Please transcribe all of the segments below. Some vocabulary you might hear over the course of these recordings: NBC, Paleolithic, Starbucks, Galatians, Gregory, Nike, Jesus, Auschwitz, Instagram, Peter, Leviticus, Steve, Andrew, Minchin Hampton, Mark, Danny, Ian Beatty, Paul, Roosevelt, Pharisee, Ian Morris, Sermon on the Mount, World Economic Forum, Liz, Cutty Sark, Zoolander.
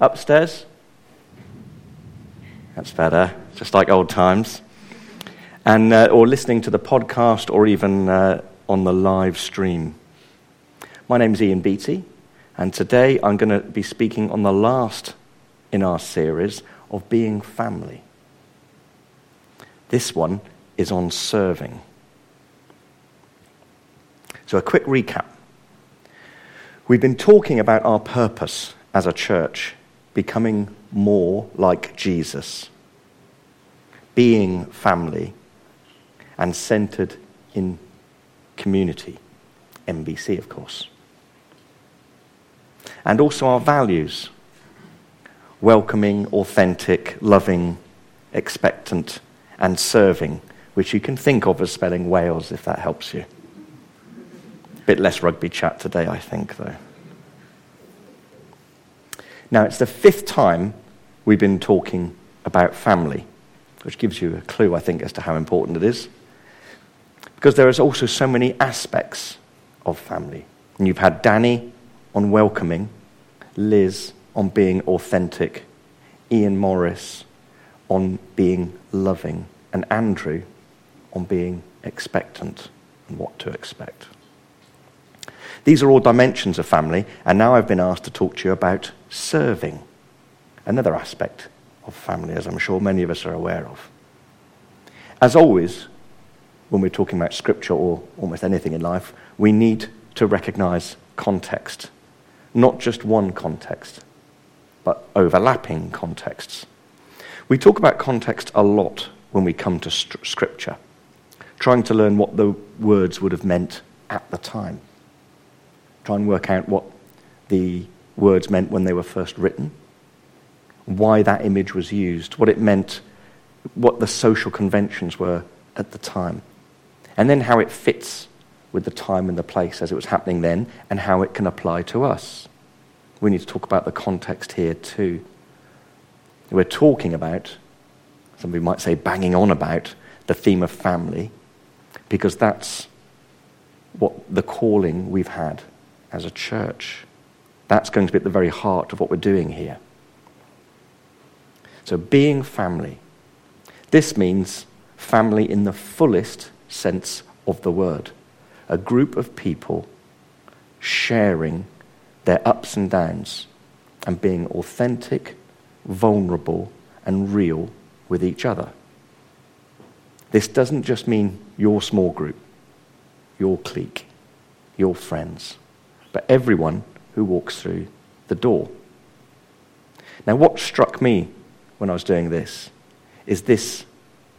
upstairs. That's better, just like old times. And or listening to the podcast or even on the live stream. My name's Ian Beatty, and today I'm going to be speaking on the last in our series of being family. This one is on serving. So a quick recap. We've been talking about our purpose as a church, becoming more like Jesus, being family, and centered in community, NBC of course. And also our values, welcoming, authentic, loving, expectant, and serving, which you can think of as spelling Wales if that helps you. Bit less rugby chat today, I think, though. Now, it's the fifth time we've been talking about family, which gives you a clue, I think, as to how important it is, because there is also so many aspects of family. And you've had Danny on welcoming, Liz on being authentic, Ian Morris on being loving, and Andrew on being expectant and what to expect. These are all dimensions of family, and now I've been asked to talk to you about serving, another aspect of family, as I'm sure many of us are aware of. As always, when we're talking about scripture or almost anything in life, we need to recognize context, not just one context, but overlapping contexts. We talk about context a lot when we come to scripture, trying to learn what the words would have meant at the time. Try and work out what the words meant when they were first written, why that image was used, what it meant, what the social conventions were at the time, and then how it fits with the time and the place as it was happening then, and how it can apply to us. We need to talk about the context here too. We're talking about, somebody might say banging on about, the theme of family, because that's what the calling we've had as a church. That's going to be at the very heart of what we're doing here. So being family. This means family in the fullest sense of the word. A group of people sharing their ups and downs and being authentic, vulnerable, and real with each other. This doesn't just mean your small group, your clique, your friends, but everyone who walks through the door. Now, what struck me when I was doing this is this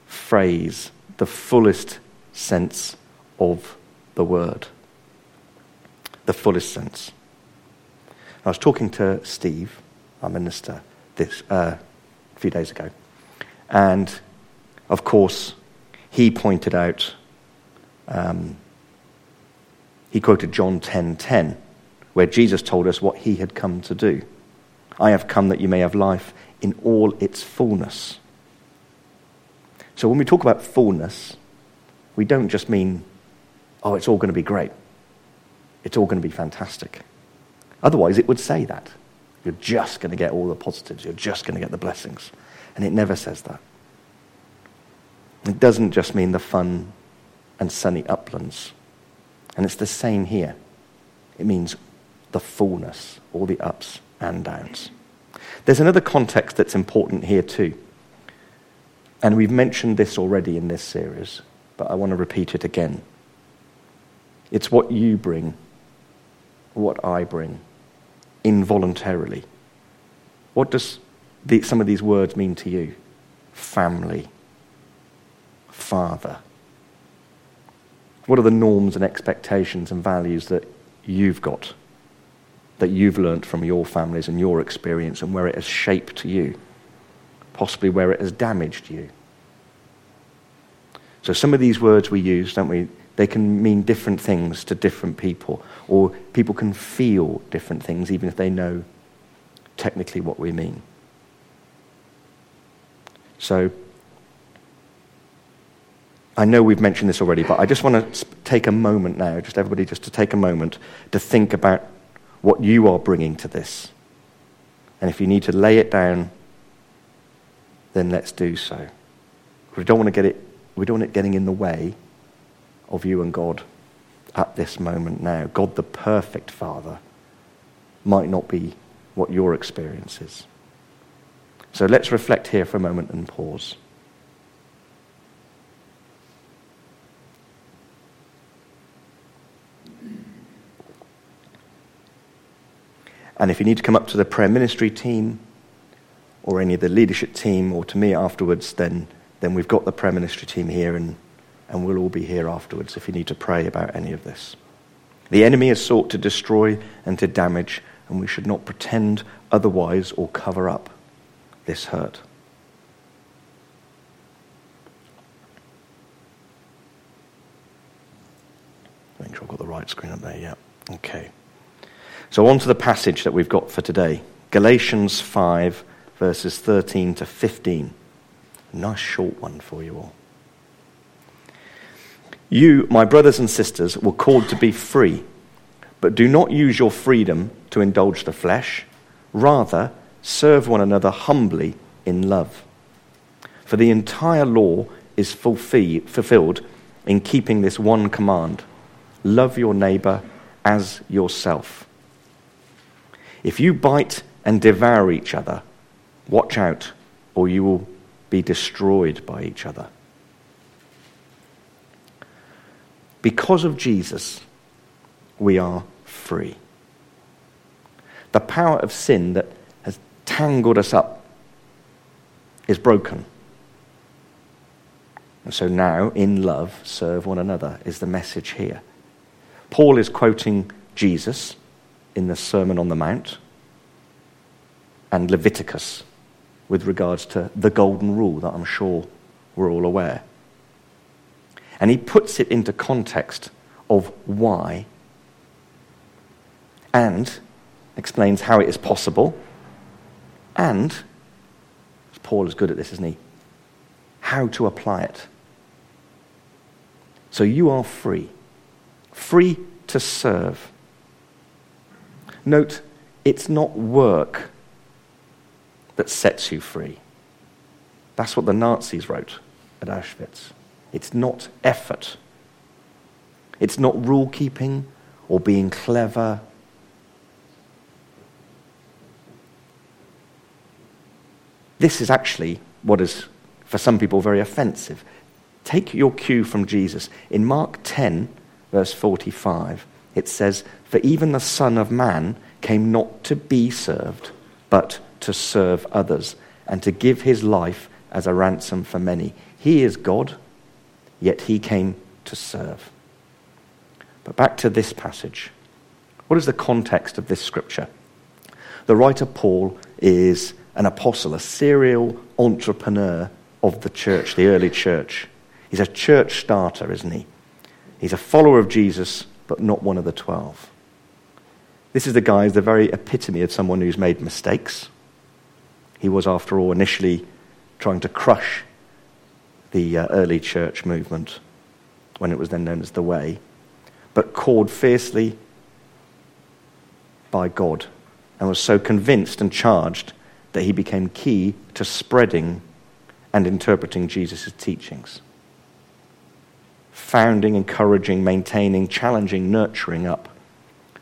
phrase, the fullest sense of the word. The fullest sense. I was talking to Steve, our minister, a few days ago, and of course he pointed out, he quoted John 10:10, where Jesus told us what he had come to do. I have come that you may have life in all its fullness. So when we talk about fullness, we don't just mean, oh, it's all going to be great. It's all going to be fantastic. Otherwise, it would say that. You're just going to get all the positives. You're just going to get the blessings. And it never says that. It doesn't just mean the fun and sunny uplands. And it's the same here. It means the fullness, all the ups and downs. There's another context that's important here too. And we've mentioned this already in this series, but I want to repeat it again. It's what you bring, what I bring, involuntarily. What does some of these words mean to you? Family, father. What are the norms and expectations and values that you've got, that you've learnt from your families and your experience and where it has shaped you, possibly where it has damaged you? So some of these words we use, don't we, they can mean different things to different people, or people can feel different things even if they know technically what we mean. So I know we've mentioned this already, but I just want to take a moment now, just everybody just to take a moment to think about what you are bringing to this. And if you need to lay it down, then let's do so. We don't want to get it. We don't want it getting in the way of you and God at this moment now. God, the perfect Father, might not be what your experience is. So let's reflect here for a moment and pause. And if you need to come up to the prayer ministry team or any of the leadership team or to me afterwards, then we've got the prayer ministry team here and we'll all be here afterwards if you need to pray about any of this. The enemy has sought to destroy and to damage, and we should not pretend otherwise or cover up this hurt. Make sure I've got the right screen up there, yeah. Okay. So on to the passage that we've got for today. Galatians 5, verses 13 to 15. A nice short one for you all. You, my brothers and sisters, were called to be free, but do not use your freedom to indulge the flesh. Rather, serve one another humbly in love. For the entire law is fulfilled in keeping this one command: love your neighbor as yourself. If you bite and devour each other, watch out, or you will be destroyed by each other. Because of Jesus, we are free. The power of sin that has tangled us up is broken. And so now, in love, serve one another is the message here. Paul is quoting Jesus in the Sermon on the Mount and Leviticus with regards to the golden rule that I'm sure we're all aware. And he puts it into context of why and explains how it is possible and, Paul is good at this, isn't he, how to apply it. So you are free. Free to serve. Note, it's not work that sets you free. That's what the Nazis wrote at Auschwitz. It's not effort. It's not rule-keeping or being clever. This is actually what is, for some people, very offensive. Take your cue from Jesus. In Mark 10, verse 45, it says, "For even the Son of Man came not to be served, but to serve others, and to give his life as a ransom for many." He is God, yet he came to serve. But back to this passage. What is the context of this scripture? The writer Paul is an apostle, a serial entrepreneur of the church, the early church. He's a church starter, isn't he? He's a follower of Jesus, but not one of the 12. This is the guy who's the very epitome of someone who's made mistakes. He was, after all, initially trying to crush the early church movement when it was then known as the Way, but called fiercely by God and was so convinced and charged that he became key to spreading and interpreting Jesus' teachings, founding, encouraging, maintaining, challenging, nurturing up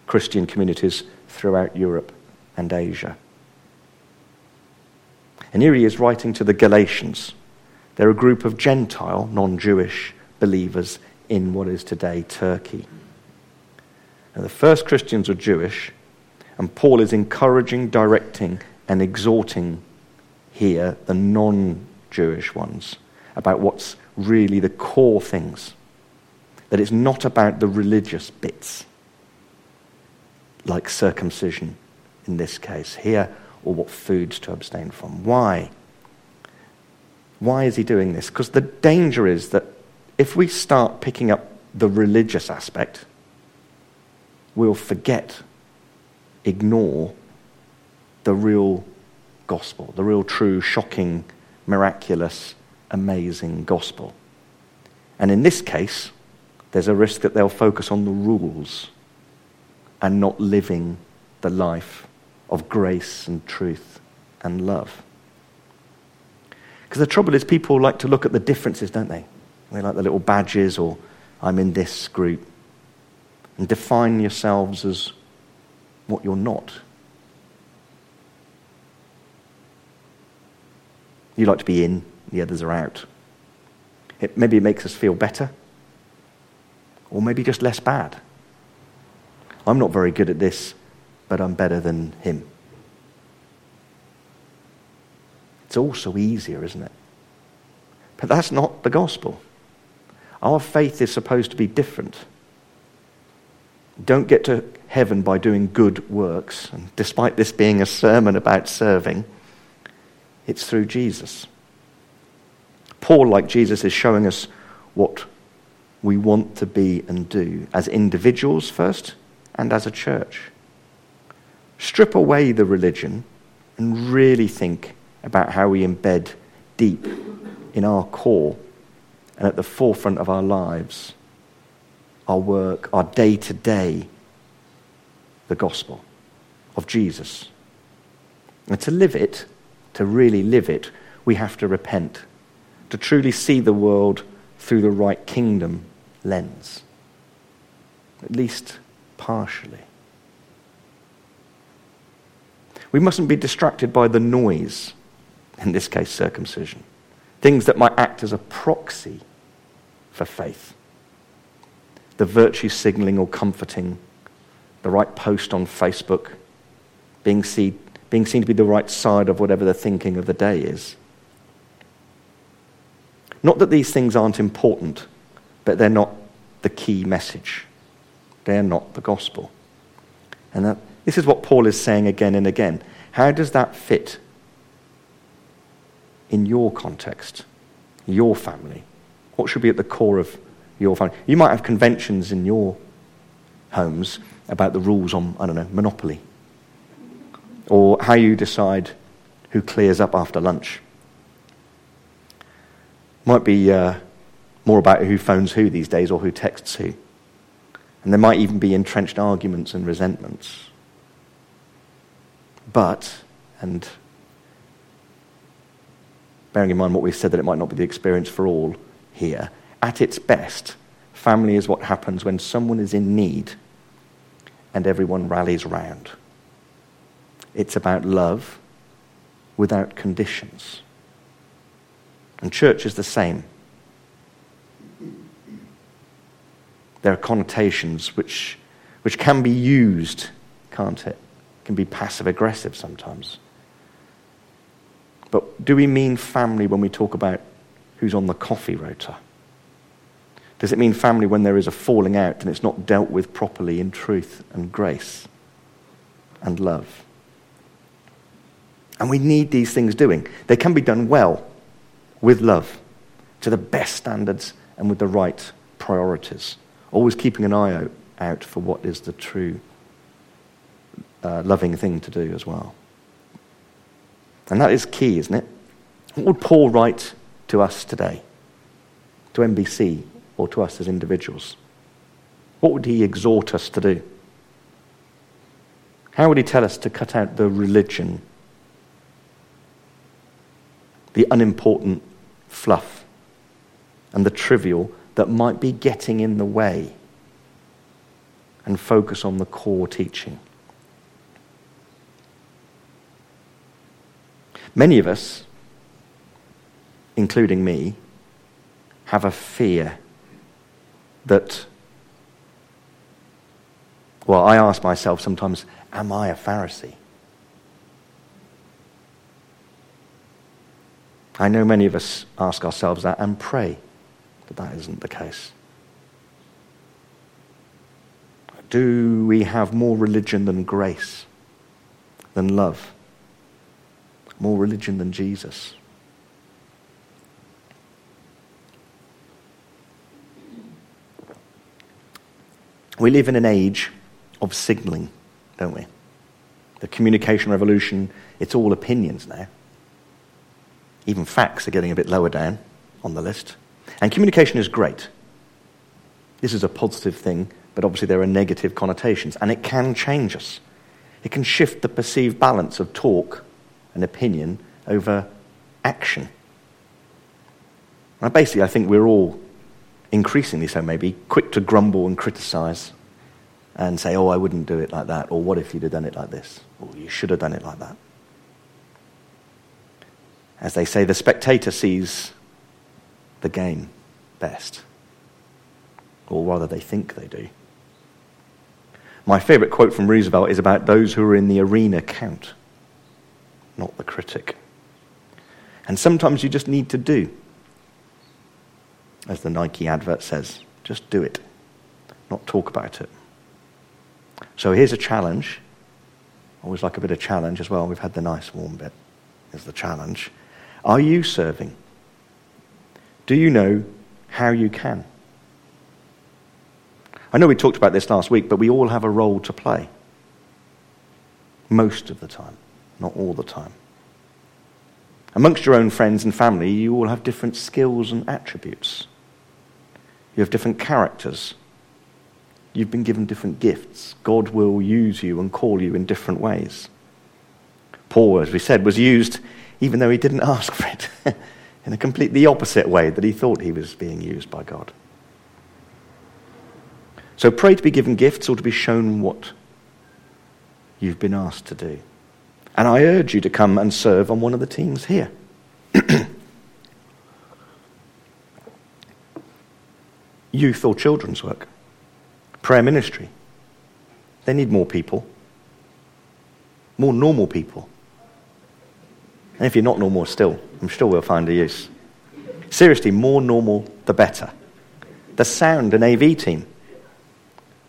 Christian communities throughout Europe and Asia. And here he is writing to the Galatians. They're a group of Gentile, non-Jewish believers in what is today Turkey. Now, the first Christians were Jewish, and Paul is encouraging, directing, and exhorting here the non-Jewish ones about what's really the core things. That it's not about the religious bits, like circumcision in this case here, or what foods to abstain from. Why? Why is he doing this? Because the danger is that if we start picking up the religious aspect, we'll forget, ignore the real gospel, the real, true, shocking, miraculous, amazing gospel. And in this case, there's a risk that they'll focus on the rules and not living the life of grace and truth and love. Because the trouble is people like to look at the differences, don't they? They like the little badges or I'm in this group. And define yourselves as what you're not. You like to be in, the others are out. Maybe it makes us feel better. Or maybe just less bad. I'm not very good at this, but I'm better than him. It's all so easier, isn't it? But that's not the gospel. Our faith is supposed to be different. Don't get to heaven by doing good works. And despite this being a sermon about serving, it's through Jesus. Paul, like Jesus, is showing us what we want to be and do as individuals first and as a church. Strip away the religion and really think about how we embed deep in our core and at the forefront of our lives, our work, our day-to-day, the gospel of Jesus. And to live it, to really live it, we have to repent, to truly see the world through the right kingdom lens, at least partially. We mustn't be distracted by the noise, in this case circumcision, things that might act as a proxy for faith. The virtue signalling or comforting, the right post on Facebook, being seen to be the right side of whatever the thinking of the day is. Not that these things aren't important, but they're not the key message. They're not the gospel. And this is what Paul is saying again and again. How does that fit in your context, your family? What should be at the core of your family? You might have conventions in your homes about the rules on, I don't know, Monopoly. Or how you decide who clears up after lunch. Might be more about who phones who these days or who texts who. And there might even be entrenched arguments and resentments. But, and bearing in mind what we've said that it might not be the experience for all here, at its best, family is what happens when someone is in need and everyone rallies round. It's about love without conditions. And church is the same. There are connotations which can be used, can't it? It can be passive-aggressive sometimes. But do we mean family when we talk about who's on the coffee rota? Does it mean family when there is a falling out and it's not dealt with properly in truth and grace and love? And we need these things doing. They can be done well, with love, to the best standards and with the right priorities. Always keeping an eye out for what is the true loving thing to do as well. And that is key, isn't it? What would Paul write to us today? To NBC or to us as individuals? What would he exhort us to do? How would he tell us to cut out the religion, the unimportant fluff and the trivial that might be getting in the way, and focus on the core teaching? Many of us, including me, have a fear that, well, I ask myself sometimes, am I a Pharisee? I know many of us ask ourselves that and pray that that isn't the case. Do we have more religion than grace, than love? More religion than Jesus? We live in an age of signalling, don't we? The communication revolution, it's all opinions now. Even facts are getting a bit lower down on the list. And communication is great. This is a positive thing, but obviously there are negative connotations, and it can change us. It can shift the perceived balance of talk and opinion over action. Now, basically, I think we're all, increasingly so maybe, quick to grumble and criticise and say, oh, I wouldn't do it like that, or what if you'd have done it like this, or you should have done it like that. As they say, the spectator sees the game best, or rather they think they do. My favourite quote from Roosevelt is about those who are in the arena count, not the critic. And sometimes you just need to do, as the Nike advert says, just do it, not talk about it. So here's a challenge. Always like a bit of challenge as well. We've had the nice warm bit. Here's the challenge. Are you serving? Do you know how you can? I know we talked about this last week, but we all have a role to play. Most of the time, not all the time. Amongst your own friends and family, you all have different skills and attributes. You have different characters. You've been given different gifts. God will use you and call you in different ways. Paul, as we said, was used, even though he didn't ask for it, in a completely opposite way that he thought he was being used by God. So pray to be given gifts or to be shown what you've been asked to do. And I urge you to come and serve on one of the teams here. Youth or children's work. Prayer ministry. They need more people. More normal people. And if you're not normal still, I'm sure we'll find a use. Seriously, more normal, the better. The sound and AV team.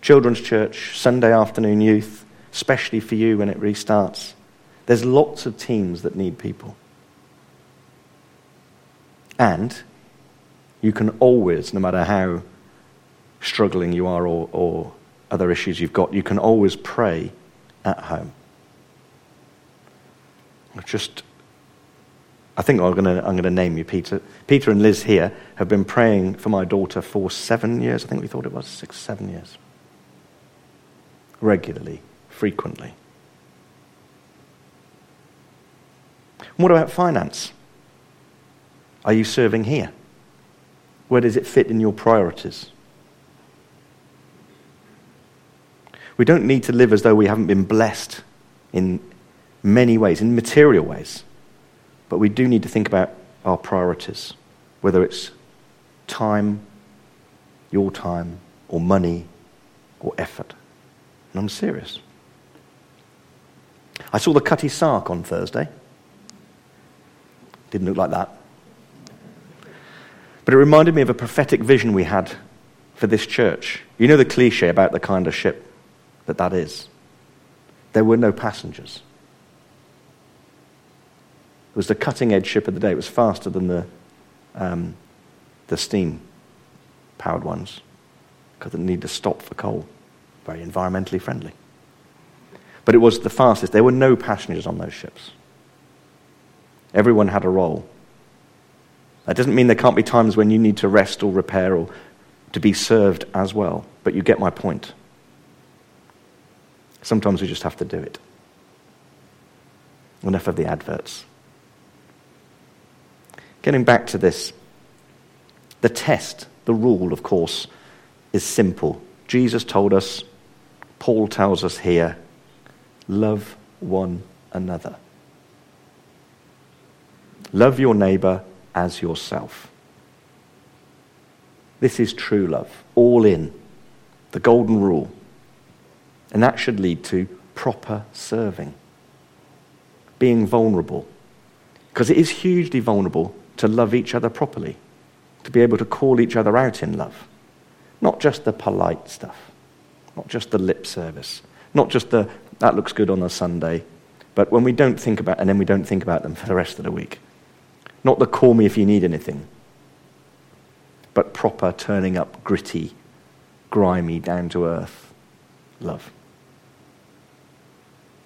Children's church, Sunday afternoon youth, especially for you when it restarts. There's lots of teams that need people. And you can always, no matter how struggling you are or other issues you've got, you can always pray at home. I'm going to name you Peter. Peter and Liz here have been praying for my daughter for 7 years. I think we thought it was 6, 7 years. Regularly, frequently. What about finance? Are you serving here? Where does it fit in your priorities? We don't need to live as though we haven't been blessed in many ways, in material ways. But we do need to think about our priorities, whether it's time, your time, or money, or effort. And I'm serious. I saw the Cutty Sark on Thursday. Didn't look like that. But it reminded me of a prophetic vision we had for this church. You know the cliche about the kind of ship that is. There were no passengers. It was the cutting-edge ship of the day. It was faster than the steam-powered ones because it needed to stop for coal. Very environmentally friendly. But it was the fastest. There were no passengers on those ships. Everyone had a role. That doesn't mean there can't be times when you need to rest or repair or to be served as well, but you get my point. Sometimes we just have to do it. Enough of the adverts. Getting back to this, the test, the rule, of course, is simple. Jesus told us, Paul tells us here, love one another. Love your neighbour as yourself. This is true love, all in, the golden rule. And that should lead to proper serving, being vulnerable. Because it is hugely vulnerable to love each other properly, to be able to call each other out in love. Not just the polite stuff, not just the lip service, not just the, that looks good on a Sunday, but when we don't think about, and then we don't think about them for the rest of the week. Not the call me if you need anything, but proper, turning up, gritty, grimy, down-to-earth love.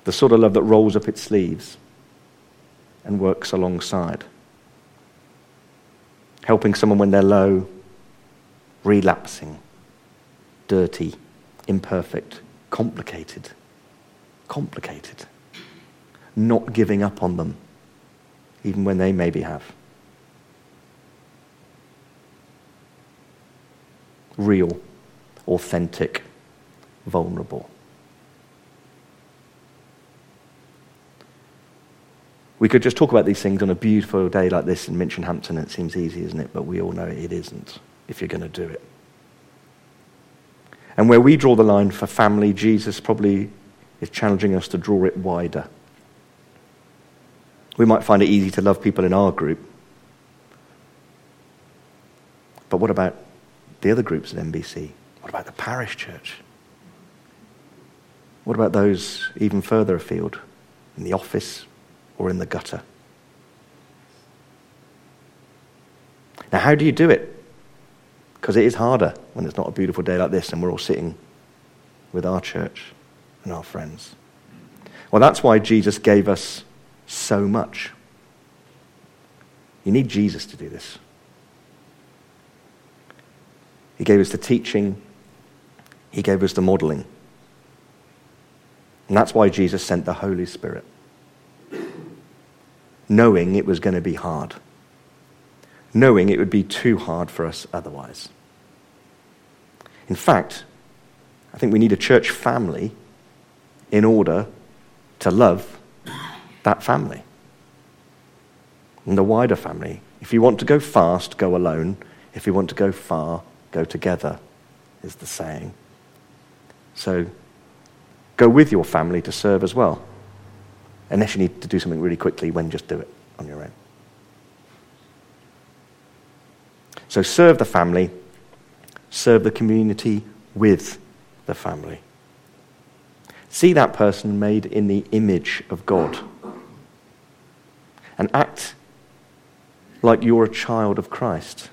The sort of love that rolls up its sleeves and works alongside. Helping someone when they're low, relapsing, dirty, imperfect, complicated, complicated. Not giving up on them, even when they maybe have. Real, authentic, vulnerable. We could just talk about these things on a beautiful day like this in Minchin Hampton. It seems easy, isn't it? But we all know it isn't if you're going to do it. And where we draw the line for family, Jesus probably is challenging us to draw it wider. We might find it easy to love people in our group. But what about the other groups at NBC? What about the parish church? What about those even further afield, in the office or in the gutter? Now, how do you do it? Because it is harder when it's not a beautiful day like this and we're all sitting with our church and our friends. Well, that's why Jesus gave us so much. You need Jesus to do this. He gave us the teaching. He gave us the modeling. And that's why Jesus sent the Holy Spirit, knowing it was going to be hard. Knowing it would be too hard for us otherwise. In fact, I think we need a church family in order to love that family and the wider family. If you want to go fast, go alone. If you want to go far, go together, is the saying. So go with your family to serve as well. Unless you need to do something really quickly, when just do it on your own. So serve the family, serve the community with the family. See that person made in the image of God. And act like you're a child of Christ.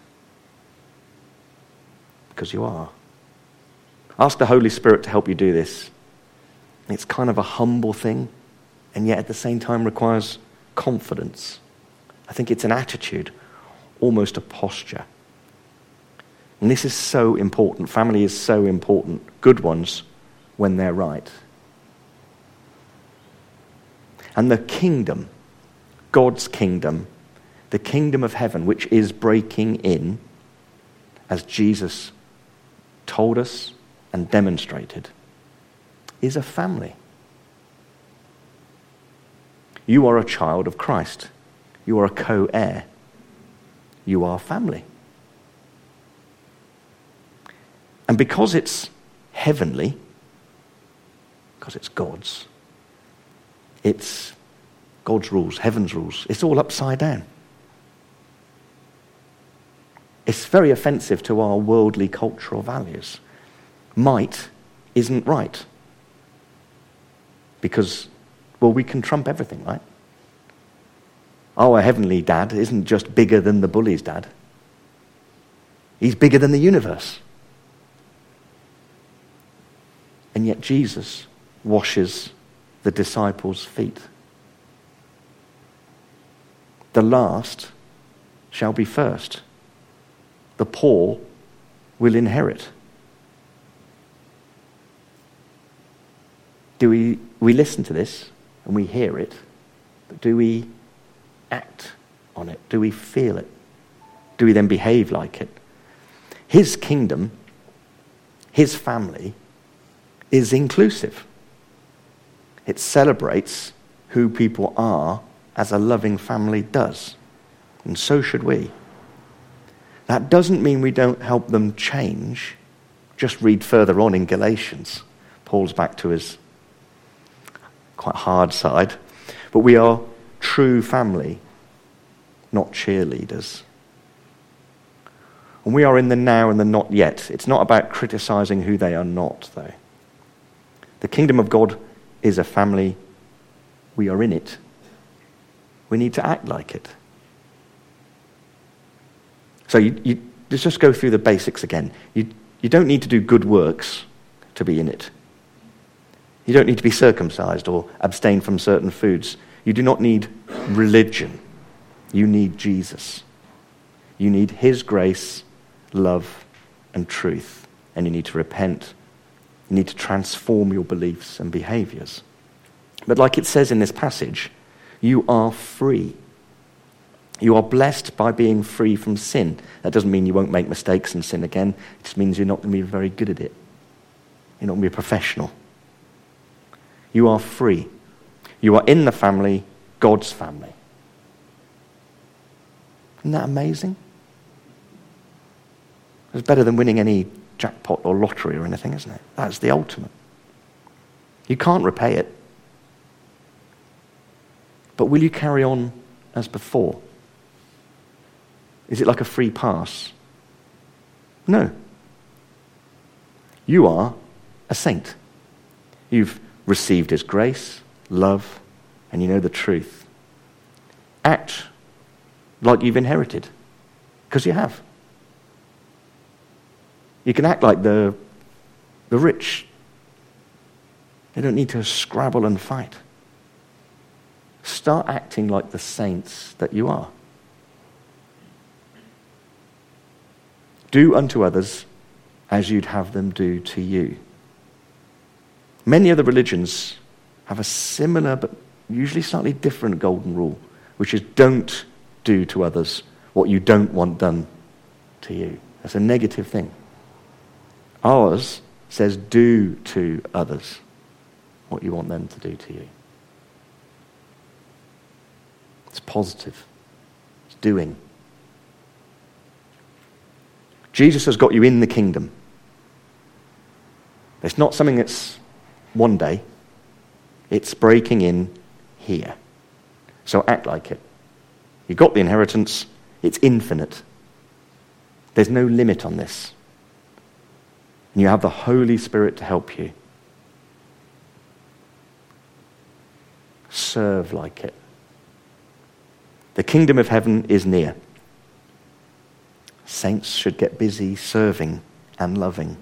Because you are. Ask the Holy Spirit to help you do this. It's kind of a humble thing, and yet at the same time requires confidence. I think it's an attitude, almost a posture. And this is so important. Family is so important. Good ones when they're right. And the kingdom, God's kingdom, the kingdom of heaven, which is breaking in, as Jesus told us and demonstrated, is a family. You are a child of Christ. You are a co-heir. You are family. And because it's heavenly, because it's God's, it's God's rules, heaven's rules. It's all upside down. It's very offensive to our worldly cultural values. Might isn't right. Because, well, we can trump everything, right? Our heavenly dad isn't just bigger than the bully's dad. He's bigger than the universe. And yet Jesus washes the disciples' feet. The last shall be first. The poor will inherit. Do we listen to this and we hear it, but do we act on it? Do we feel it? Do we then behave like it? His kingdom, his family, is inclusive. It celebrates who people are as a loving family does, and so should we. That doesn't mean we don't help them change. Just read further on in Galatians. Paul's back to his quite hard side. But we are true family, not cheerleaders. And we are in the now and the not yet. It's not about criticizing who they are not, though. The kingdom of God is a family. We are in it. We need to act like it. So you let's just go through the basics again. You don't need to do good works to be in it. You don't need to be circumcised or abstain from certain foods. You do not need religion. You need Jesus. You need his grace, love, and truth. And you need to repent. You need to transform your beliefs and behaviors. But like it says in this passage, you are free. You are blessed by being free from sin. That doesn't mean you won't make mistakes and sin again. It just means you're not going to be very good at it. You're not going to be a professional. You are free. You are in the family, God's family. Isn't that amazing? It's better than winning any jackpot or lottery or anything, isn't it? That's the ultimate. You can't repay it. But will you carry on as before? Is it like a free pass? No. You are a saint. You've received his grace, love, and you know the truth. Act like you've inherited, because you have. You can act like the rich. They don't need to scrabble and fight. Start acting like the saints that you are. Do unto others as you'd have them do to you. Many other religions have a similar but usually slightly different golden rule, which is don't do to others what you don't want done to you. That's a negative thing. Ours says do to others what you want them to do to you. It's positive. It's doing. Jesus has got you in the kingdom. It's not something that's one day. It's breaking in here. So act like it. You've got the inheritance. It's infinite. There's no limit on this. And you have the Holy Spirit to help you. Serve like it. The kingdom of heaven is near. Saints should get busy serving and loving.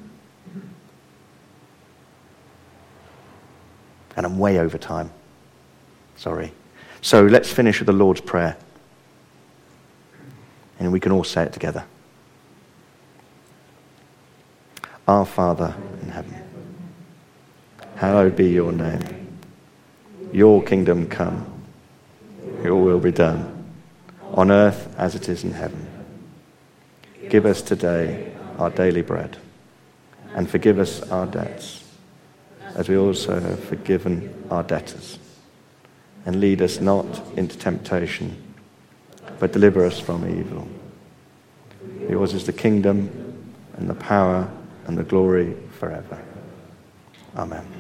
And I'm way over time. Sorry. So let's finish with the Lord's Prayer. And we can all say it together. Our Father in heaven, hallowed be your name. Your kingdom come. Your will be done, on earth as it is in heaven. Give us today our daily bread, and forgive us our debts, as we also have forgiven our debtors. And lead us not into temptation, but deliver us from evil. Yours is the kingdom, and the power, and the glory forever. Amen.